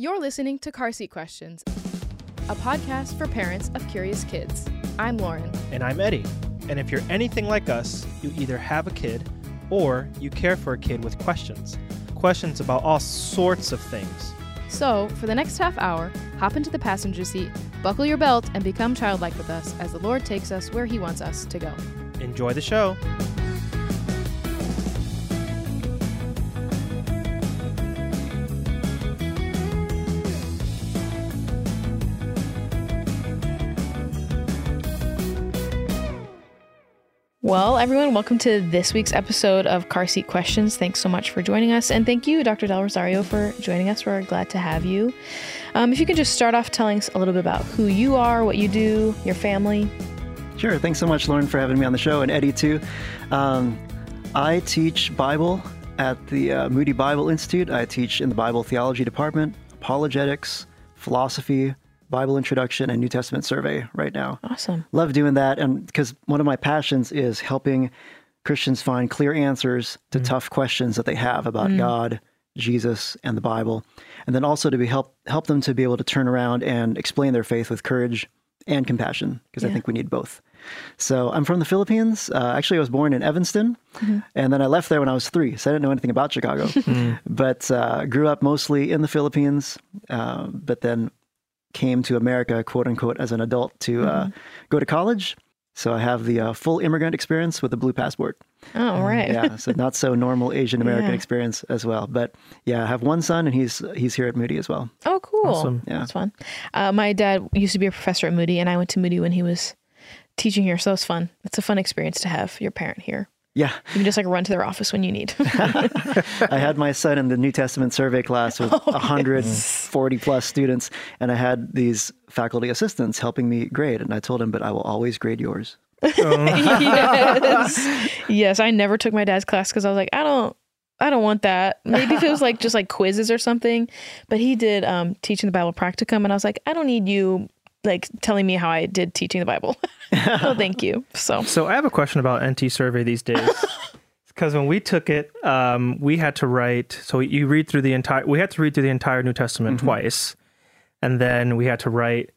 You're listening to Carseat Questions, a podcast for parents of curious kids. I'm Lauren. And I'm Eddie. And if you're anything like us, you either have a kid or you care for a kid with questions. Questions about all sorts of things. So, for the next half hour, hop into the passenger seat, buckle your belt, and become childlike with us as the Lord takes us where He wants us to go. Enjoy the show. Well, everyone, welcome to this week's episode of Carseat Questions. Thanks so much for joining us. And thank you, Dr. Del Rosario, for joining us. We're glad to have you. If you could just start off telling us a little bit about who you are, what you do, your family. Sure. Thanks so much, Lauren, for having me on the show, and Eddie, too. I teach Bible at the Moody Bible Institute. I teach in the Bible Theology Department, apologetics, philosophy, Bible Introduction, and New Testament Survey right now. Awesome. Love doing that, and because one of my passions is helping Christians find clear answers to tough questions that they have about God, Jesus, and the Bible, and then also to be help them to be able to turn around and explain their faith with courage and compassion, because I think we need both. So I'm from the Philippines. Actually, I was born in Evanston, and then I left there when I was 3, so I didn't know anything about Chicago, but grew up mostly in the Philippines, but then came to America, quote unquote, as an adult to go to college. So I have the full immigrant experience with a blue passport. Oh, right. Yeah, so not so normal Asian American experience as well. But yeah, I have one son, and he's here at Moody as well. Oh, cool. Awesome. Yeah. That's fun. My dad used to be a professor at Moody, and I went to Moody when he was teaching here. So it's fun. It's a fun experience to have your parent here. Yeah. You can just like run to their office when you need. I had my son in the New Testament survey class with 140 plus students, and I had these faculty assistants helping me grade. And I told him, but I will always grade yours. Yes. I never took my dad's class because I was like, I don't want that. Maybe if it was like just like quizzes or something, but he did teaching the Bible practicum. And I was like, I don't need you like telling me how I did teaching the Bible. Oh, thank you. So I have a question about NT survey these days, because when we took it, we had to write. So we had to read through the entire New Testament twice. And then we had to write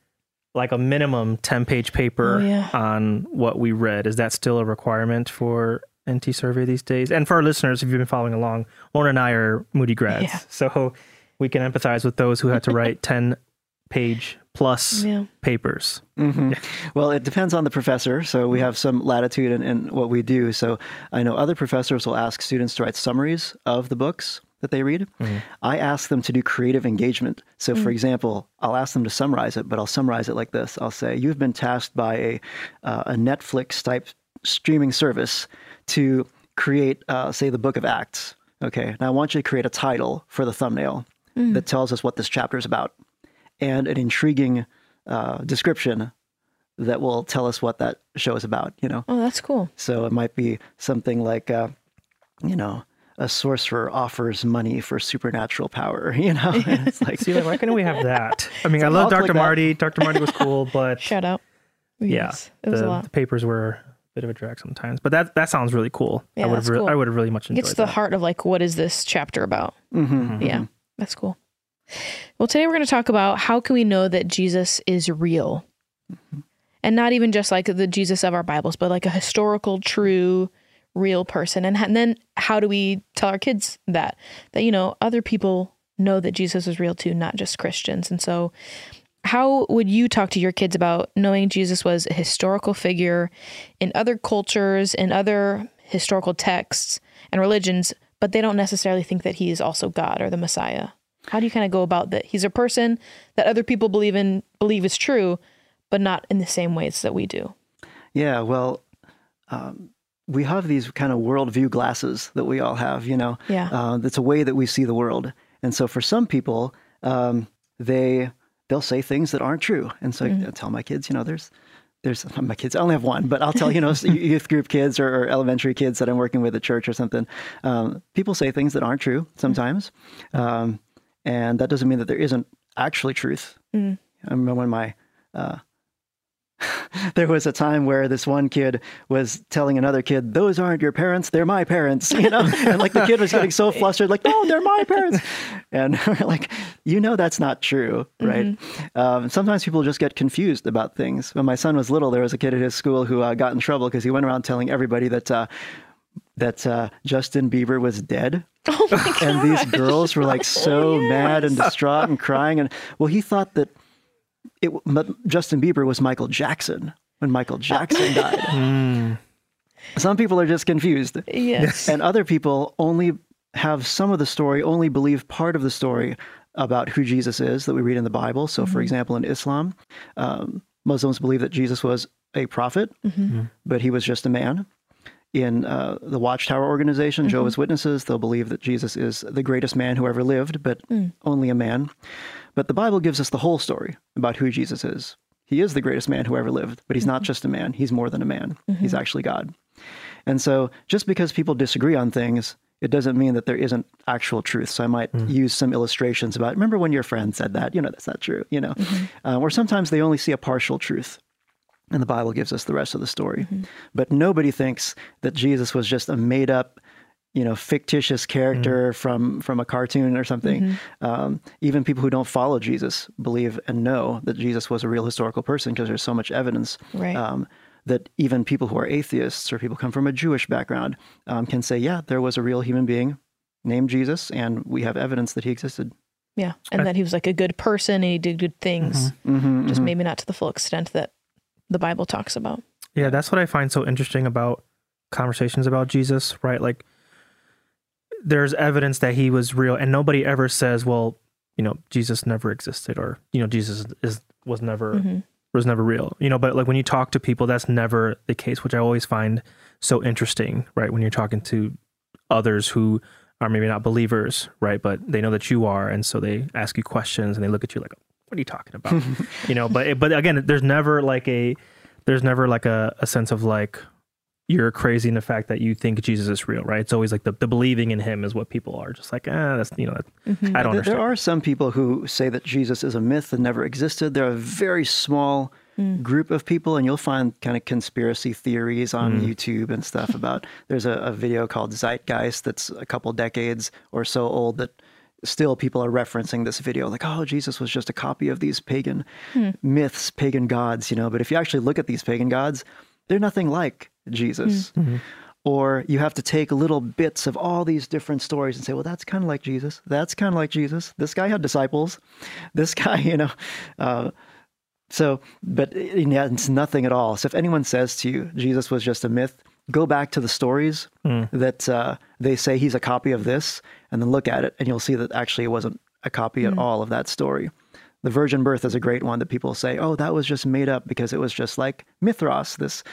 like a minimum 10-page paper on what we read. Is that still a requirement for NT survey these days? And for our listeners, if you've been following along, Lauren and I are Moody grads. Yeah. So we can empathize with those who had to write 10-page plus papers. Well, it depends on the professor. So we have some latitude in what we do. So I know other professors will ask students to write summaries of the books that they read. I ask them to do creative engagement. So for example, I'll ask them to summarize it, but I'll summarize it like this. I'll say, you've been tasked by a Netflix type streaming service to create, say, the book of Acts. Okay, now I want you to create a title for the thumbnail that tells us what this chapter is about, and an intriguing description that will tell us what that show is about, you know? Oh, that's cool. So it might be something like, a sorcerer offers money for supernatural power, you know? And it's like, see, why couldn't we have that? I mean, I love Dr. Marty. Dr. Marty was cool, but... Shout out. Yes. Yeah, it was a lot. The papers were a bit of a drag sometimes, but that sounds really cool. Yeah, I would have really much enjoyed that. It's the heart of like, what is this chapter about? Yeah, that's cool. Well, today we're going to talk about how can we know that Jesus is real, and not even just like the Jesus of our Bibles, but like a historical, true, real person. And then how do we tell our kids that, you know, other people know that Jesus is real too, not just Christians. And so how would you talk to your kids about knowing Jesus was a historical figure in other cultures, in other historical texts and religions, but they don't necessarily think that he is also God or the Messiah? How do you kind of go about that? He's a person that other people believe is true, but not in the same ways that we do. Yeah, well, we have these kind of worldview glasses that we all have, you know. Yeah. That's a way that we see the world. And so for some people, they'll say things that aren't true. And so I tell my kids, you know, there's my kids, I only have one, but I'll tell, you know, youth group kids or elementary kids that I'm working with at church or something. People say things that aren't true sometimes. And that doesn't mean that there isn't actually truth. I remember when my There was a time where this one kid was telling another kid, those aren't your parents, they're my parents, you know? And like the kid was getting so flustered, like, no, they're my parents. And we're like, you know, that's not true, right? Mm-hmm. Sometimes people just get confused about things. When my son was little, there was a kid at his school who got in trouble because he went around telling everybody that Justin Bieber was dead. Oh my gosh. And these girls were like so mad and distraught and crying. And well, he thought that Justin Bieber was Michael Jackson when Michael Jackson died. Some people are just confused. Yes. And other people only have some of the story, only believe part of the story about who Jesus is that we read in the Bible. So for example, in Islam, Muslims believe that Jesus was a prophet, but he was just a man. In the Watchtower organization, Jehovah's Witnesses, they'll believe that Jesus is the greatest man who ever lived, but only a man. But the Bible gives us the whole story about who Jesus is. He is the greatest man who ever lived, but he's not just a man. He's more than a man. He's actually God. And so just because people disagree on things, it doesn't mean that there isn't actual truth. So I might use some illustrations about, remember when your friend said that, you know, that's not true, you know, or sometimes they only see a partial truth. And the Bible gives us the rest of the story. But nobody thinks that Jesus was just a made-up, you know, fictitious character from a cartoon or something. Even people who don't follow Jesus believe and know that Jesus was a real historical person because there's so much evidence that even people who are atheists or people come from a Jewish background can say, yeah, there was a real human being named Jesus, and we have evidence that he existed. Yeah, and that he was like a good person and he did good things, just maybe not to the full extent that the Bible talks about. Yeah, that's what I find so interesting about conversations about Jesus, right? Like, there's evidence that he was real, and nobody ever says, well, you know, Jesus never existed, or, you know, Jesus was never real, you know. But like when you talk to people, that's never the case, which I always find so interesting, right? When you're talking to others who are maybe not believers, right? But they know that you are, and so they ask you questions and they look at you like, what are you talking about? You know, but again, there's never like a sense of like, you're crazy in the fact that you think Jesus is real, right? It's always like the believing in him is what people are just like, that's, you know, I don't understand. There are some people who say that Jesus is a myth and never existed. There are a very small group of people, and you'll find kind of conspiracy theories on YouTube and stuff about, there's a video called Zeitgeist that's a couple decades or so old that still people are referencing this video like, oh, Jesus was just a copy of these pagan myths, pagan gods, you know. But if you actually look at these pagan gods, they're nothing like Jesus. Or you have to take little bits of all these different stories and say, well, that's kind of like Jesus. That's kind of like Jesus. This guy had disciples. This guy, you know. But it's nothing at all. So if anyone says to you, Jesus was just a myth, go back to the stories that they say he's a copy of this, and then look at it, and you'll see that actually it wasn't a copy at all of that story. The virgin birth is a great one that people say, oh, that was just made up because it was just like Mithras, this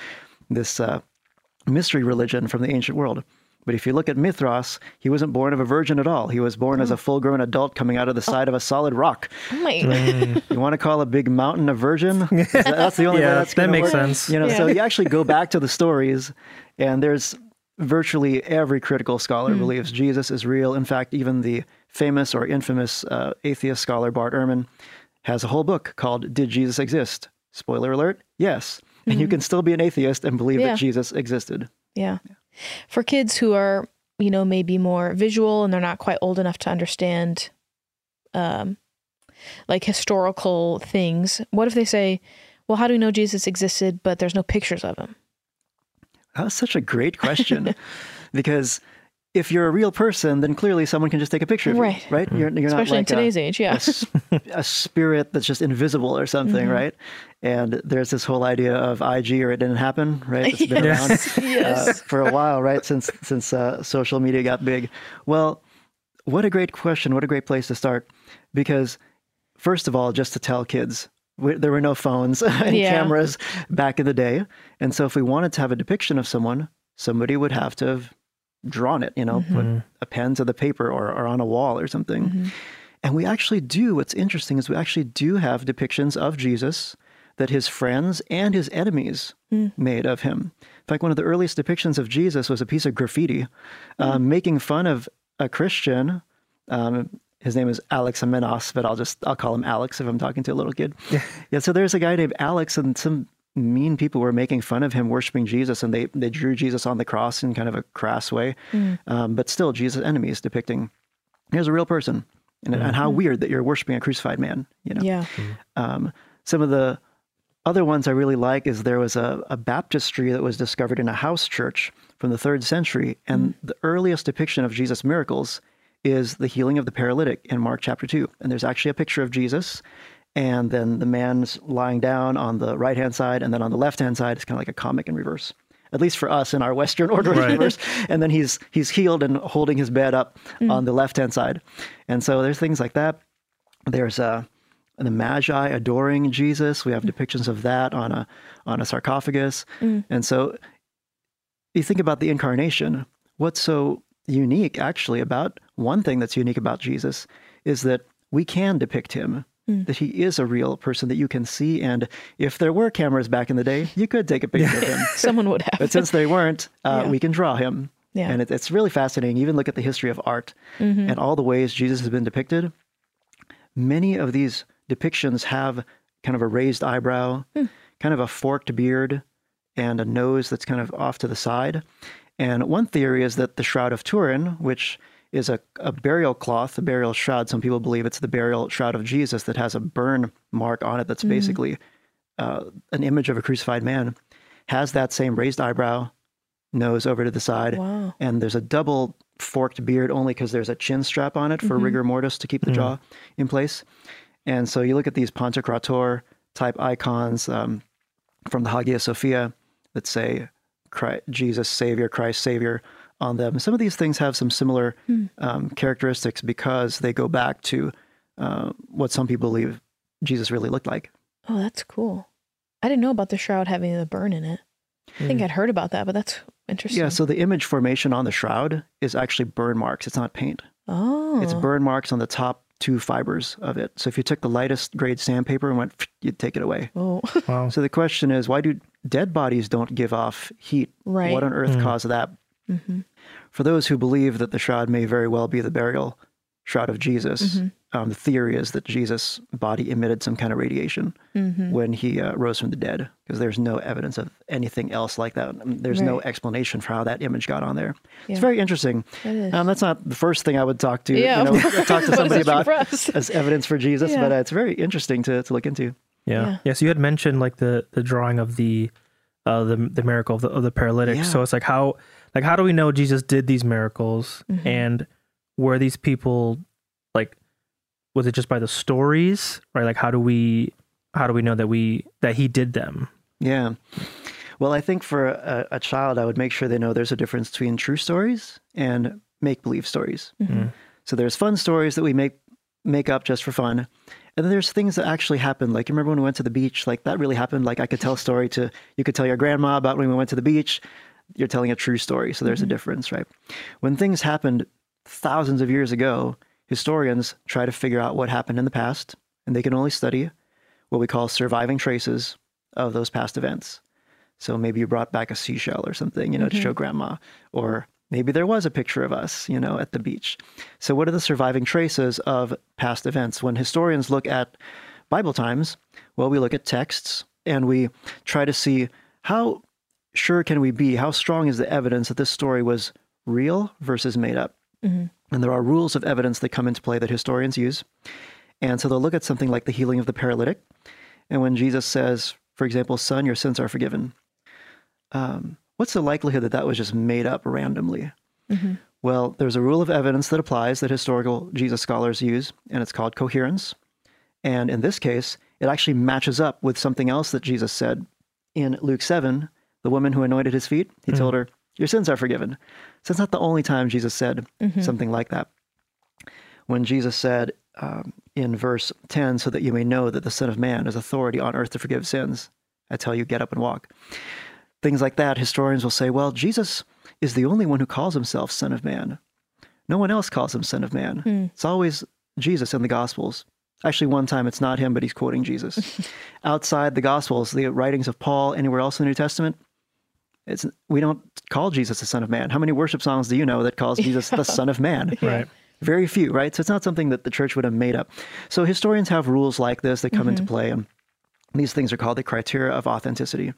mystery religion from the ancient world. But if you look at Mithras, he wasn't born of a virgin at all. He was born as a full-grown adult coming out of the side of a solid rock. Oh my. You want to call a big mountain a virgin? That's the only way that's going to work. That makes sense. You know, so you actually go back to the stories, and there's virtually every critical scholar believes Jesus is real. In fact, even the famous or infamous atheist scholar Bart Ehrman has a whole book called "Did Jesus Exist?" Spoiler alert: yes. And you can still be an atheist and believe that Jesus existed. Yeah. For kids who are, you know, maybe more visual and they're not quite old enough to understand like historical things, what if they say, well, how do we know Jesus existed, but there's no pictures of him? That's such a great question, because if you're a real person, then clearly someone can just take a picture of you, right? You're especially not like in today's age, a spirit that's just invisible or something, right? And there's this whole idea of IG or it didn't happen, right? It's been around for a while, right? Since social media got big. Well, what a great question. What a great place to start. Because first of all, just to tell kids, there were no phones and cameras back in the day. And so if we wanted to have a depiction of someone, somebody would have to have drawn it, you know, put a pen to the paper or on a wall or something. And we actually do, what's interesting is we actually do have depictions of Jesus that his friends and his enemies made of him. In fact, one of the earliest depictions of Jesus was a piece of graffiti making fun of a Christian. His name is Alexamenos, but I'll call him Alex if I'm talking to a little kid. So there's a guy named Alex and some mean people were making fun of him worshiping Jesus, and they drew Jesus on the cross in kind of a crass way. But still, Jesus' enemies depicting, here's a real person, and how weird that you're worshiping a crucified man. You know? Yeah. Some of the other ones I really like is there was a baptistry that was discovered in a house church from the 3rd century, and the earliest depiction of Jesus' miracles is the healing of the paralytic in Mark chapter 2. And there's actually a picture of Jesus, and then the man's lying down on the right-hand side, and then on the left-hand side, it's kind of like a comic in reverse, at least for us in our Western order of universe. And then he's healed and holding his bed up on the left-hand side. And so there's things like that. There's the Magi adoring Jesus. We have depictions of that on a sarcophagus. And so you think about the incarnation. What's so unique actually about, one thing that's unique about Jesus is that we can depict him, that he is a real person that you can see. And if there were cameras back in the day, you could take a picture of him. Someone would have. But since they weren't, we can draw him. Yeah. And it's really fascinating. Even look at the history of art and all the ways Jesus has been depicted. Many of these depictions have kind of a raised eyebrow, kind of a forked beard, and a nose that's kind of off to the side. And one theory is that the Shroud of Turin, which is a burial cloth, a burial shroud. Some people believe it's the burial shroud of Jesus that has a burn mark on it that's basically an image of a crucified man, has that same raised eyebrow, nose over to the side. Wow. And there's a double forked beard only because there's a chin strap on it for rigor mortis to keep the jaw in place. And so you look at these Pantocrator type icons from the Hagia Sophia that say, Jesus, Savior, Christ, Savior, on them. Some of these things have some similar characteristics because they go back to what some people believe Jesus really looked like. Oh, that's cool. I didn't know about the shroud having the burn in it. I think I'd heard about that, but that's interesting. Yeah, so the image formation on the shroud is actually burn marks. It's not paint. Oh. It's burn marks on the top two fibers of it. So if you took the lightest grade sandpaper and went, you'd take it away. Oh. Wow. So the question is, why do dead bodies don't give off heat? Right. What on earth caused that? For those who believe that the shroud may very well be the burial shroud of Jesus, the theory is that Jesus' body emitted some kind of radiation when he rose from the dead, because there's no evidence of anything else like that. There's no explanation for how that image got on there. Yeah. It's very interesting. It is. That's not the first thing I would talk to somebody about as evidence for Jesus, but it's very interesting to look into. So you had mentioned like the drawing of the miracle of the paralytic. Yeah. So it's like how do we know Jesus did these miracles? And were these people was it just by the stories? Right? Like how do we know that he did them? Yeah. Well, I think for a child, I would make sure they know there's a difference between true stories and make-believe stories. So there's fun stories that we make up just for fun. And then there's things that actually happened. Like, you remember when we went to the beach? Like, that really happened. Like, you could tell your grandma about when we went to the beach. You're telling a true story. So there's a difference, right? When things happened thousands of years ago, historians try to figure out what happened in the past, and they can only study what we call surviving traces of those past events. So maybe you brought back a seashell or something, to show grandma, or maybe there was a picture of us, at the beach. So what are the surviving traces of past events? When historians look at Bible times, well, we look at texts and we try to see how sure can we be, how strong is the evidence that this story was real versus made up? And there are rules of evidence that come into play that historians use. And so they'll look at something like the healing of the paralytic. And when Jesus says, for example, son, your sins are forgiven. What's the likelihood that that was just made up randomly? Well, there's a rule of evidence that applies that historical Jesus scholars use, and it's called coherence. And in this case, it actually matches up with something else that Jesus said in Luke 7, the woman who anointed his feet, he told her, your sins are forgiven. So it's not the only time Jesus said something like that. When Jesus said in verse 10, so that you may know that the Son of Man has authority on earth to forgive sins, I tell you, get up and walk. Things like that, historians will say, well, Jesus is the only one who calls himself Son of Man. No one else calls him Son of Man. It's always Jesus in the Gospels. Actually, one time it's not him, but he's quoting Jesus. Outside the Gospels, the writings of Paul, anywhere else in the New Testament, we don't call Jesus the Son of Man. How many worship songs do you know that calls Jesus the Son of Man? Right. Very few, right? So it's not something that the church would have made up. So historians have rules like this that come into play. And These things are called the criteria of authenticity.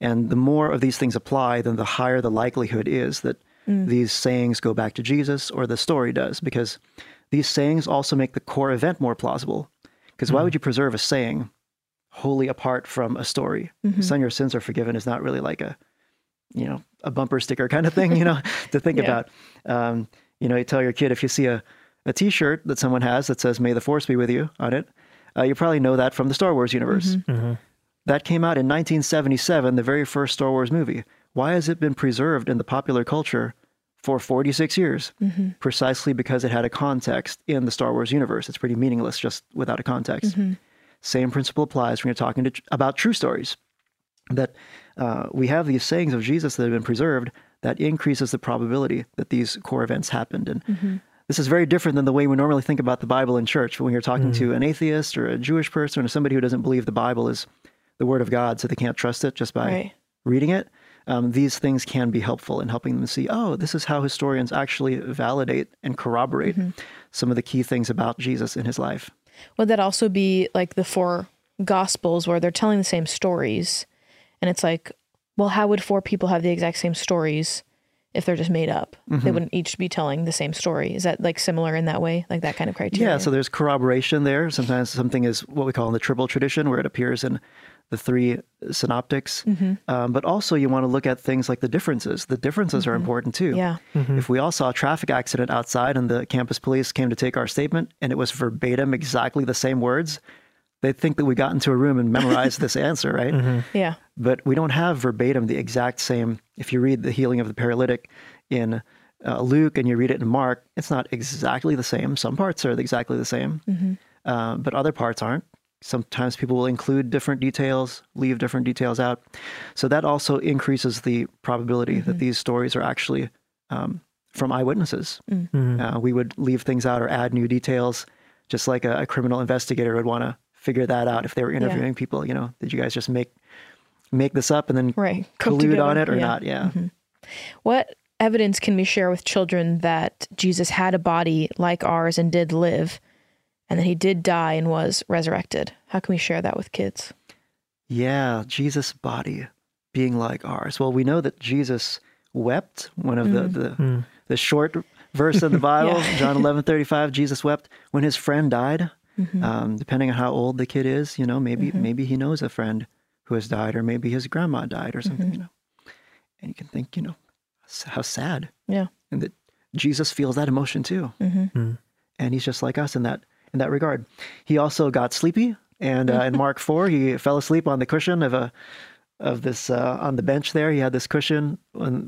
And the more of these things apply, then the higher the likelihood is that these sayings go back to Jesus or the story does, because these sayings also make the core event more plausible. Because why would you preserve a saying wholly apart from a story? Son, your sins are forgiven is not really like a bumper sticker kind of thing, to think about. You tell your kid, if you see a t-shirt that someone has that says, "May the Force be with you" on it, you probably know that from the Star Wars universe. That came out in 1977, the very first Star Wars movie. Why has it been preserved in the popular culture for 46 years? Precisely because it had a context in the Star Wars universe. It's pretty meaningless just without a context. Same principle applies when you're talking about true stories. That we have these sayings of Jesus that have been preserved, that increases the probability that these core events happened. And this is very different than the way we normally think about the Bible in church. When you're talking to an atheist or a Jewish person or somebody who doesn't believe the Bible is the word of God, so they can't trust it just by reading it. These things can be helpful in helping them see, oh, this is how historians actually validate and corroborate some of the key things about Jesus in his life. Would that also be like the four Gospels, where they're telling the same stories? And it's like, well, how would four people have the exact same stories if they're just made up? They wouldn't each be telling the same story. Is that like similar in that way, like that kind of criteria? Yeah, so there's corroboration there. Sometimes something is what we call in the triple tradition, where it appears in the three synoptics. But also you want to look at things like the differences. The differences are important too. If we all saw a traffic accident outside and the campus police came to take our statement and it was verbatim, exactly the same words, they'd think that we got into a room and memorized this answer, right? But we don't have verbatim the exact same. If you read the healing of the paralytic in Luke and you read it in Mark, it's not exactly the same. Some parts are exactly the same, but other parts aren't. Sometimes people will include different details, leave different details out. So that also increases the probability that these stories are actually from eyewitnesses. We would leave things out or add new details, just like a criminal investigator would want to figure that out if they were interviewing people. You know, did you guys just make this up and then collude on it or not? What evidence can we share with children that Jesus had a body like ours and did live, and that he did die and was resurrected? How can we share that with kids? Yeah, Jesus' body being like ours. Well, we know that Jesus wept, one of the short verse in the Bible, John 11:35, Jesus wept when his friend died. Depending on how old the kid is, maybe he knows a friend who has died, or maybe his grandma died or something, and you can think, how sad. And that Jesus feels that emotion too. And he's just like us in that regard. He also got sleepy, and in Mark 4, he fell asleep on the cushion of this on the bench there. He had this cushion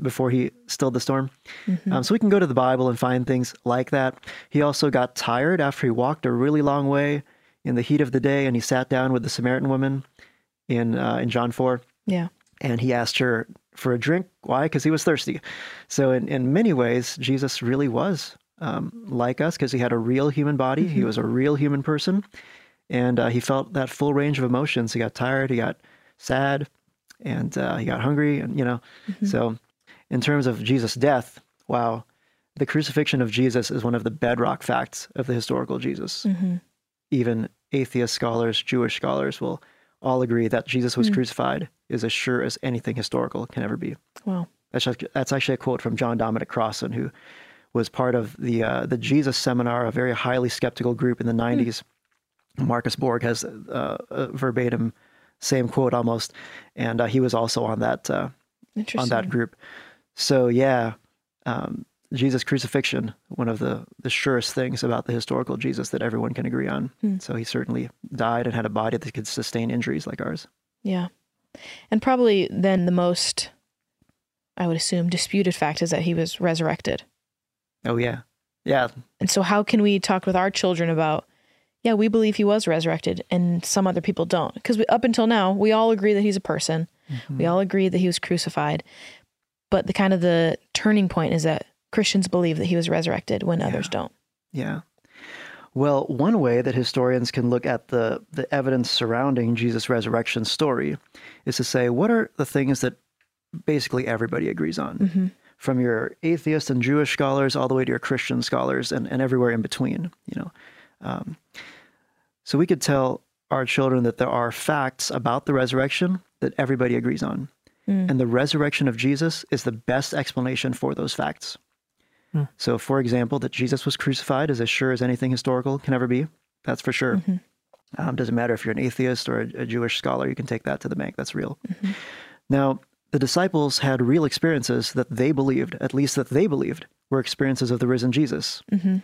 before he stilled the storm. So we can go to the Bible and find things like that. He also got tired after he walked a really long way in the heat of the day, and he sat down with the Samaritan woman in John 4. And he asked her for a drink. Why? Because he was thirsty. So in many ways, Jesus really was like us, because he had a real human body. He was a real human person, and he felt that full range of emotions. He got tired, he got sad, and he got hungry, and So in terms of Jesus' death, wow, the crucifixion of Jesus is one of the bedrock facts of the historical Jesus. Even atheist scholars, Jewish scholars will all agree that Jesus was crucified is as sure as anything historical can ever be. Wow. That's actually a quote from John Dominic Crossan, who was part of the Jesus Seminar, a very highly skeptical group in the 90s. Marcus Borg has a verbatim same quote almost, and he was also on that group. So Jesus' crucifixion, one of the surest things about the historical Jesus that everyone can agree on. So he certainly died and had a body that could sustain injuries like ours. Yeah, and probably then the most, I would assume, disputed fact is that he was resurrected. Oh, yeah. Yeah. And so how can we talk with our children about, we believe he was resurrected and some other people don't? Because up until now, we all agree that he's a person. We all agree that he was crucified. But the kind of the turning point is that Christians believe that he was resurrected when others don't. Yeah. Well, one way that historians can look at the evidence surrounding Jesus' resurrection story is to say, what are the things that basically everybody agrees on? From your atheist and Jewish scholars all the way to your Christian scholars and everywhere in between, So we could tell our children that there are facts about the resurrection that everybody agrees on. Mm. And the resurrection of Jesus is the best explanation for those facts. Mm. So, for example, that Jesus was crucified is as sure as anything historical can ever be. That's for sure. Mm-hmm. Doesn't matter if you're an atheist or a Jewish scholar, you can take that to the bank. That's real. Mm-hmm. Now, the disciples had real experiences that they believed, at least that they believed, were experiences of the risen Jesus. Mm-hmm.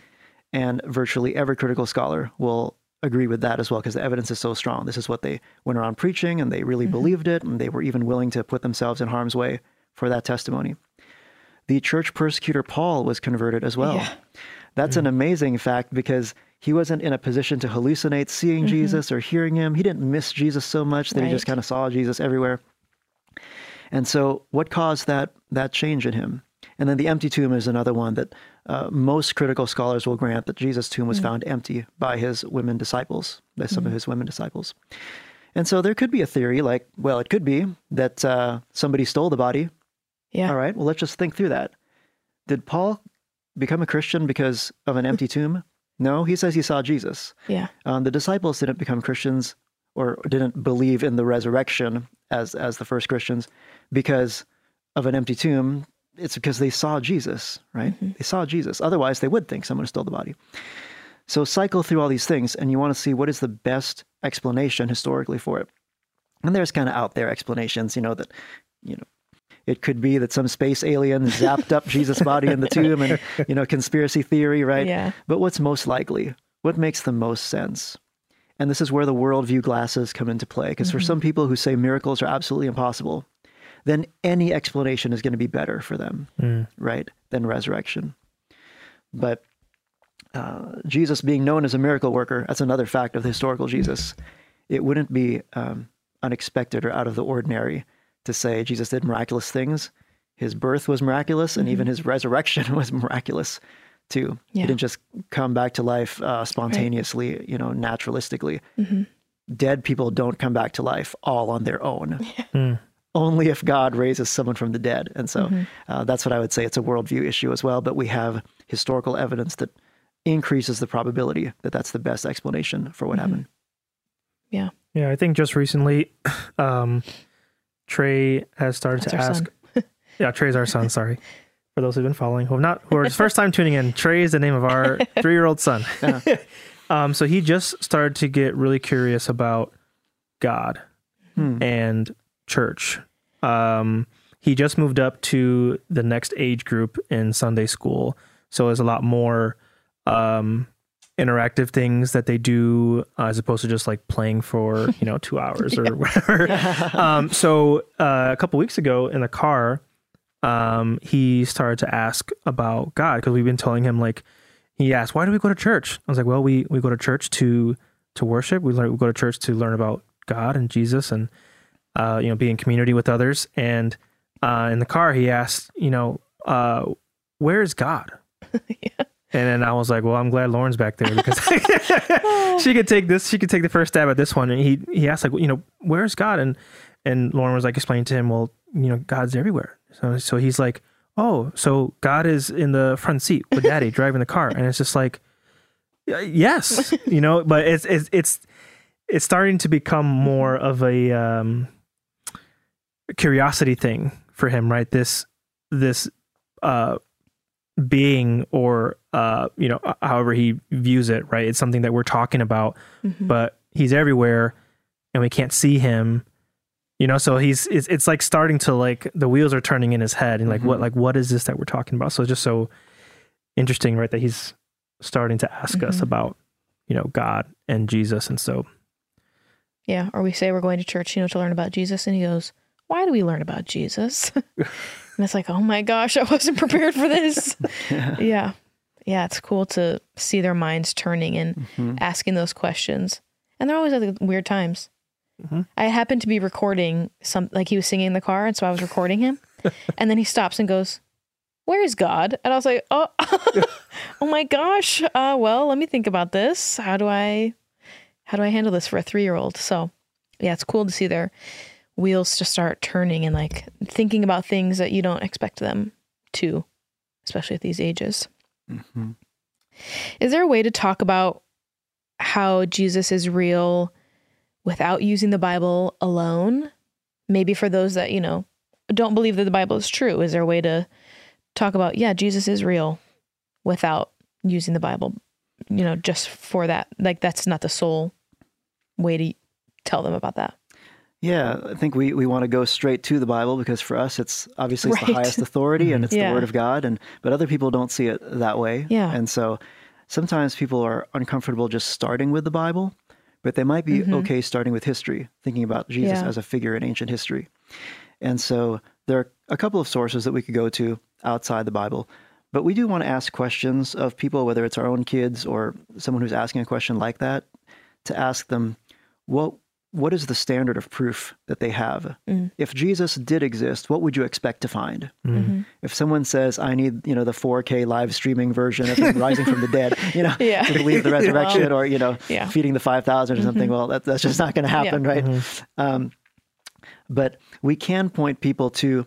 And virtually every critical scholar will agree with that as well, because the evidence is so strong. This is what they went around preaching, and they really mm-hmm. believed it, and they were even willing to put themselves in harm's way for that testimony. The church persecutor Paul was converted as well. Yeah. That's mm-hmm. an amazing fact, because he wasn't in a position to hallucinate seeing mm-hmm. Jesus or hearing him. He didn't miss Jesus so much that right. he just kind of saw Jesus everywhere. And so what caused that change in him? And then the empty tomb is another one that most critical scholars will grant that Jesus' tomb was mm-hmm. found empty by his women disciples, by some mm-hmm. of his women disciples. And so there could be a theory like, well, it could be that somebody stole the body. Yeah. All right, well, let's just think through that. Did Paul become a Christian because of an empty tomb? No, he says he saw Jesus. Yeah. The disciples didn't become Christians or didn't believe in the resurrection as the first Christians because of an empty tomb. It's because they saw Jesus, right? Mm-hmm. They saw Jesus. Otherwise, they would think someone stole the body. So cycle through all these things, and you want to see what is the best explanation historically for it. And there's kind of out there explanations, that, it could be that some space alien zapped up Jesus' body in the tomb and, conspiracy theory, right? Yeah. But what's most likely? What makes the most sense? And this is where the worldview glasses come into play, because mm-hmm. for some people who say miracles are absolutely impossible, then any explanation is going to be better for them, right, than resurrection. But Jesus being known as a miracle worker, that's another fact of the historical Jesus. It wouldn't be unexpected or out of the ordinary to say Jesus did miraculous things. His birth was miraculous, and mm-hmm. even his resurrection was miraculous too. Yeah. He didn't just come back to life spontaneously, right. Naturalistically. Mm-hmm. Dead people don't come back to life all on their own. Yeah. Mm. Only if God raises someone from the dead. And so mm-hmm. That's what I would say. It's a worldview issue as well, but we have historical evidence that increases the probability that that's the best explanation for what mm-hmm. happened. Yeah. Yeah. I think just recently, Trey has started to ask. Yeah. Trey's our son. Sorry. For those who've been following, who are first time tuning in, Trey is the name of our 3-year-old son. Yeah. So he just started to get really curious about God and church. He just moved up to the next age group in Sunday school, so there's a lot more interactive things that they do as opposed to just like playing for 2 hours or whatever. So a couple weeks ago in the car, he started to ask about God, because we've been telling him, like, he asked, why do we go to church? I was like, well, we go to church to worship. We go to church to learn about God and Jesus and be in community with others. And in the car, he asked, where is God? Yeah. And then I was like, well, I'm glad Lauren's back there, because she could take the first stab at this one. And he asked, like, where is God? And Lauren was like explaining to him, well, God's everywhere. So he's like, oh, so God is in the front seat with Daddy driving the car. And it's just like, yes, but it's starting to become more of a curiosity thing for him, right? This being, or however he views it, right? It's something that we're talking about, mm-hmm. but he's everywhere and we can't see him, so it's like starting to, like, the wheels are turning in his head, and like, mm-hmm. what is this that we're talking about? So it's just so interesting, right, that he's starting to ask mm-hmm. us about, God and Jesus. And so, yeah. Or we say we're going to church, to learn about Jesus. And he goes, why do we learn about Jesus? And it's like, oh my gosh, I wasn't prepared for this. Yeah. Yeah. Yeah. It's cool to see their minds turning and mm-hmm. asking those questions. And they're always at weird times. Mm-hmm. I happened to be recording he was singing in the car. And so I was recording him, and then he stops and goes, where is God? And I was like, oh, oh my gosh. Well, let me think about this. How do I handle this for a 3-year-old? So yeah, it's cool to see their wheels just start turning and like thinking about things that you don't expect them to, especially at these ages. Mm-hmm. Is there a way to talk about how Jesus is real without using the Bible alone? Maybe for those that, you know, don't believe that the Bible is true, is there a way to talk about, yeah, Jesus is real without using the Bible, you know, just for that? Like, that's not the sole way to tell them about that. Yeah, I think we want to go straight to the Bible because for us, it's obviously it's the highest authority and it's the Word of God, but other people don't see it that way. Yeah. And so sometimes people are uncomfortable just starting with the Bible, but they might be okay starting with history, thinking about Jesus as a figure in ancient history. And so there are a couple of sources that we could go to outside the Bible, but we do want to ask questions of people, whether it's our own kids or someone who's asking a question like that, to ask them, what is the standard of proof that they have? If Jesus did exist, what would you expect to find? If someone says, I need, you know, the 4K live streaming version of him rising from the dead, you know, to believe the resurrection or, you know, feeding the 5,000 or something, well, that's just not going to happen, right? But we can point people to,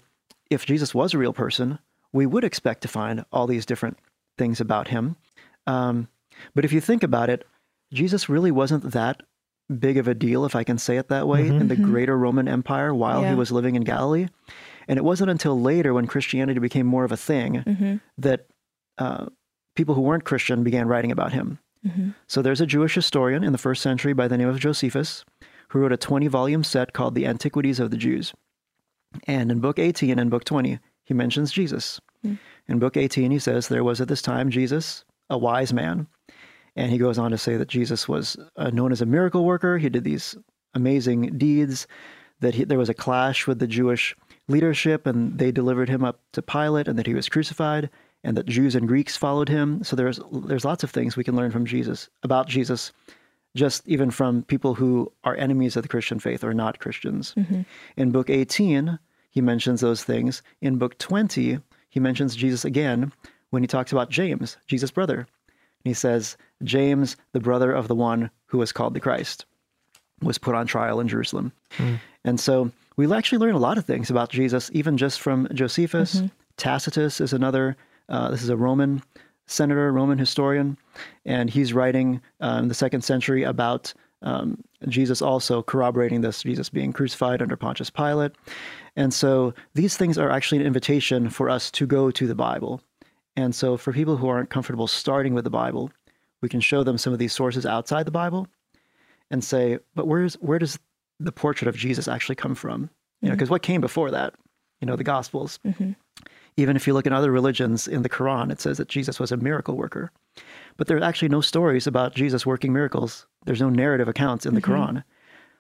if Jesus was a real person, we would expect to find all these different things about him. But if you think about it, Jesus really wasn't that big of a deal, if I can say it that way, in the greater Roman Empire while he was living in Galilee. And it wasn't until later when Christianity became more of a thing that people who weren't Christian began writing about him. So there's a Jewish historian in the 1st century by the name of Josephus who wrote a 20-volume set called The Antiquities of the Jews. And in Book 18 and Book 20, he mentions Jesus. In Book 18, he says, there was at this time Jesus, a wise man. And he goes on to say that Jesus was known as a miracle worker. He did these amazing deeds, that there was a clash with the Jewish leadership and they delivered him up to Pilate, and that he was crucified, and that Jews and Greeks followed him. So there's lots of things we can learn from Jesus, about Jesus, just even from people who are enemies of the Christian faith or not Christians. In Book 18, he mentions those things. In Book 20, he mentions Jesus again when he talks about James, Jesus' brother. And he says, James, the brother of the one who was called the Christ, was put on trial in Jerusalem. And so we actually learn a lot of things about Jesus, even just from Josephus. Tacitus is another, this is a Roman senator, Roman historian, and he's writing in the 2nd century about Jesus, also corroborating this, Jesus being crucified under Pontius Pilate. And so these things are actually an invitation for us to go to the Bible. And so for people who aren't comfortable starting with the Bible, we can show them some of these sources outside the Bible and say, but where does the portrait of Jesus actually come from? You know, because what came before that? You know, the Gospels. Even if you look at other religions, in the Quran, it says that Jesus was a miracle worker. But there are actually no stories about Jesus working miracles. There's no narrative accounts in the Quran.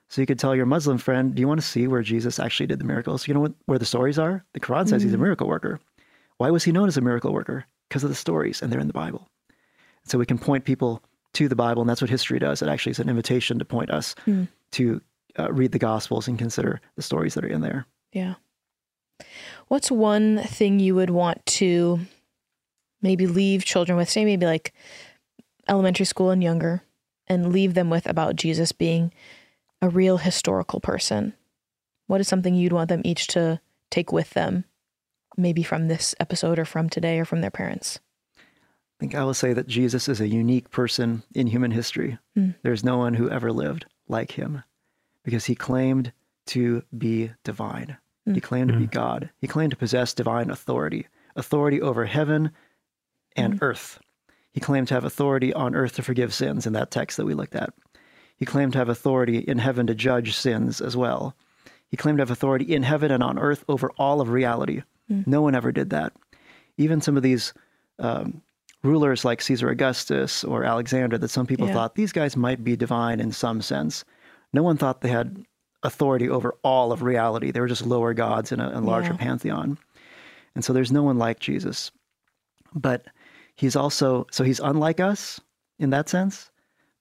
So you could tell your Muslim friend, do you want to see where Jesus actually did the miracles? You know where the stories are? The Quran says he's a miracle worker. Why was he known as a miracle worker? Because of the stories, and they're in the Bible. So we can point people to the Bible, and that's what history does. It actually is an invitation to point us to read the Gospels and consider the stories that are in there. Yeah. What's one thing you would want to maybe leave children with, say maybe like elementary school and younger, and leave them with about Jesus being a real historical person? What is something you'd want them each to take with them, maybe from this episode or from today or from their parents? I think I will say that Jesus is a unique person in human history. There's no one who ever lived like him, because he claimed to be divine. He claimed to be God. He claimed to possess divine authority, authority over heaven and earth. He claimed to have authority on earth to forgive sins in that text that we looked at. He claimed to have authority in heaven to judge sins as well. He claimed to have authority in heaven and on earth over all of reality. No one ever did that. Even some of these rulers like Caesar Augustus or Alexander that some people thought these guys might be divine in some sense. No one thought they had authority over all of reality. They were just lower gods in a larger pantheon. And so there's no one like Jesus. But he's also, so he's unlike us in that sense,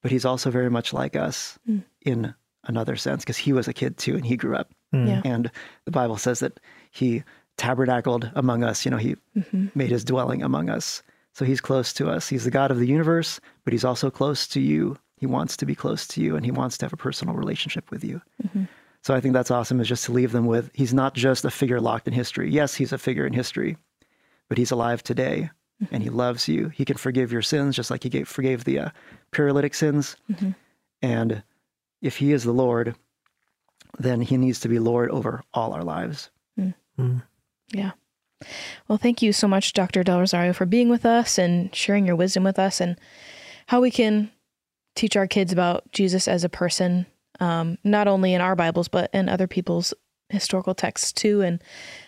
but he's also very much like us in another sense, because he was a kid too and he grew up. And the Bible says that he tabernacled among us, you know, he made his dwelling among us. So he's close to us. He's the God of the universe, but he's also close to you. He wants to be close to you, and he wants to have a personal relationship with you. So I think that's awesome, is just to leave them with, he's not just a figure locked in history. Yes, he's a figure in history, but he's alive today and he loves you. He can forgive your sins, just like he forgave the paralytic sins. And if he is the Lord, then he needs to be Lord over all our lives. Mm. Mm. Yeah. Well, thank you so much, Dr. Del Rosario, for being with us and sharing your wisdom with us and how we can teach our kids about Jesus as a person, not only in our Bibles, but in other people's historical texts too, and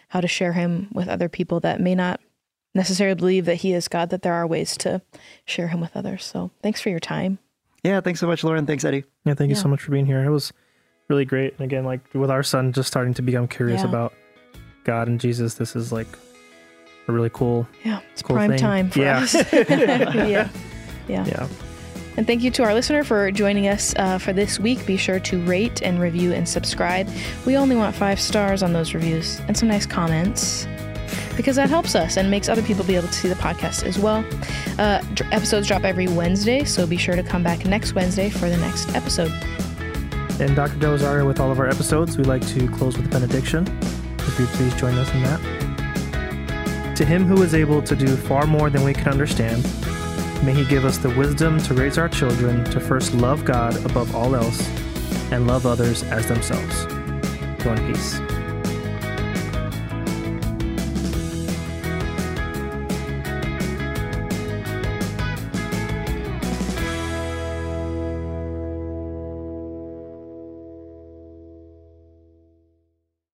how to share him with other people that may not necessarily believe that he is God, that there are ways to share him with others. So thanks for your time. Yeah, thanks so much, Lauren. Thanks, Eddie. Yeah, thank you so much for being here. It was really great. And again, like with our son just starting to become curious about God and Jesus, this is like a really cool thing. It's prime time for us. Yeah. And thank you to our listener for joining us for this week. Be sure to rate and review and subscribe. We only want 5 stars on those reviews and some nice comments, because that helps us and makes other people be able to see the podcast as well. Episodes drop every Wednesday, so be sure to come back next Wednesday for the next episode. And Dr. Del Rosario, with all of our episodes, we like to close with a benediction. If you'd please join us in that. To him who is able to do far more than we can understand, may he give us the wisdom to raise our children to first love God above all else and love others as themselves. Go in peace.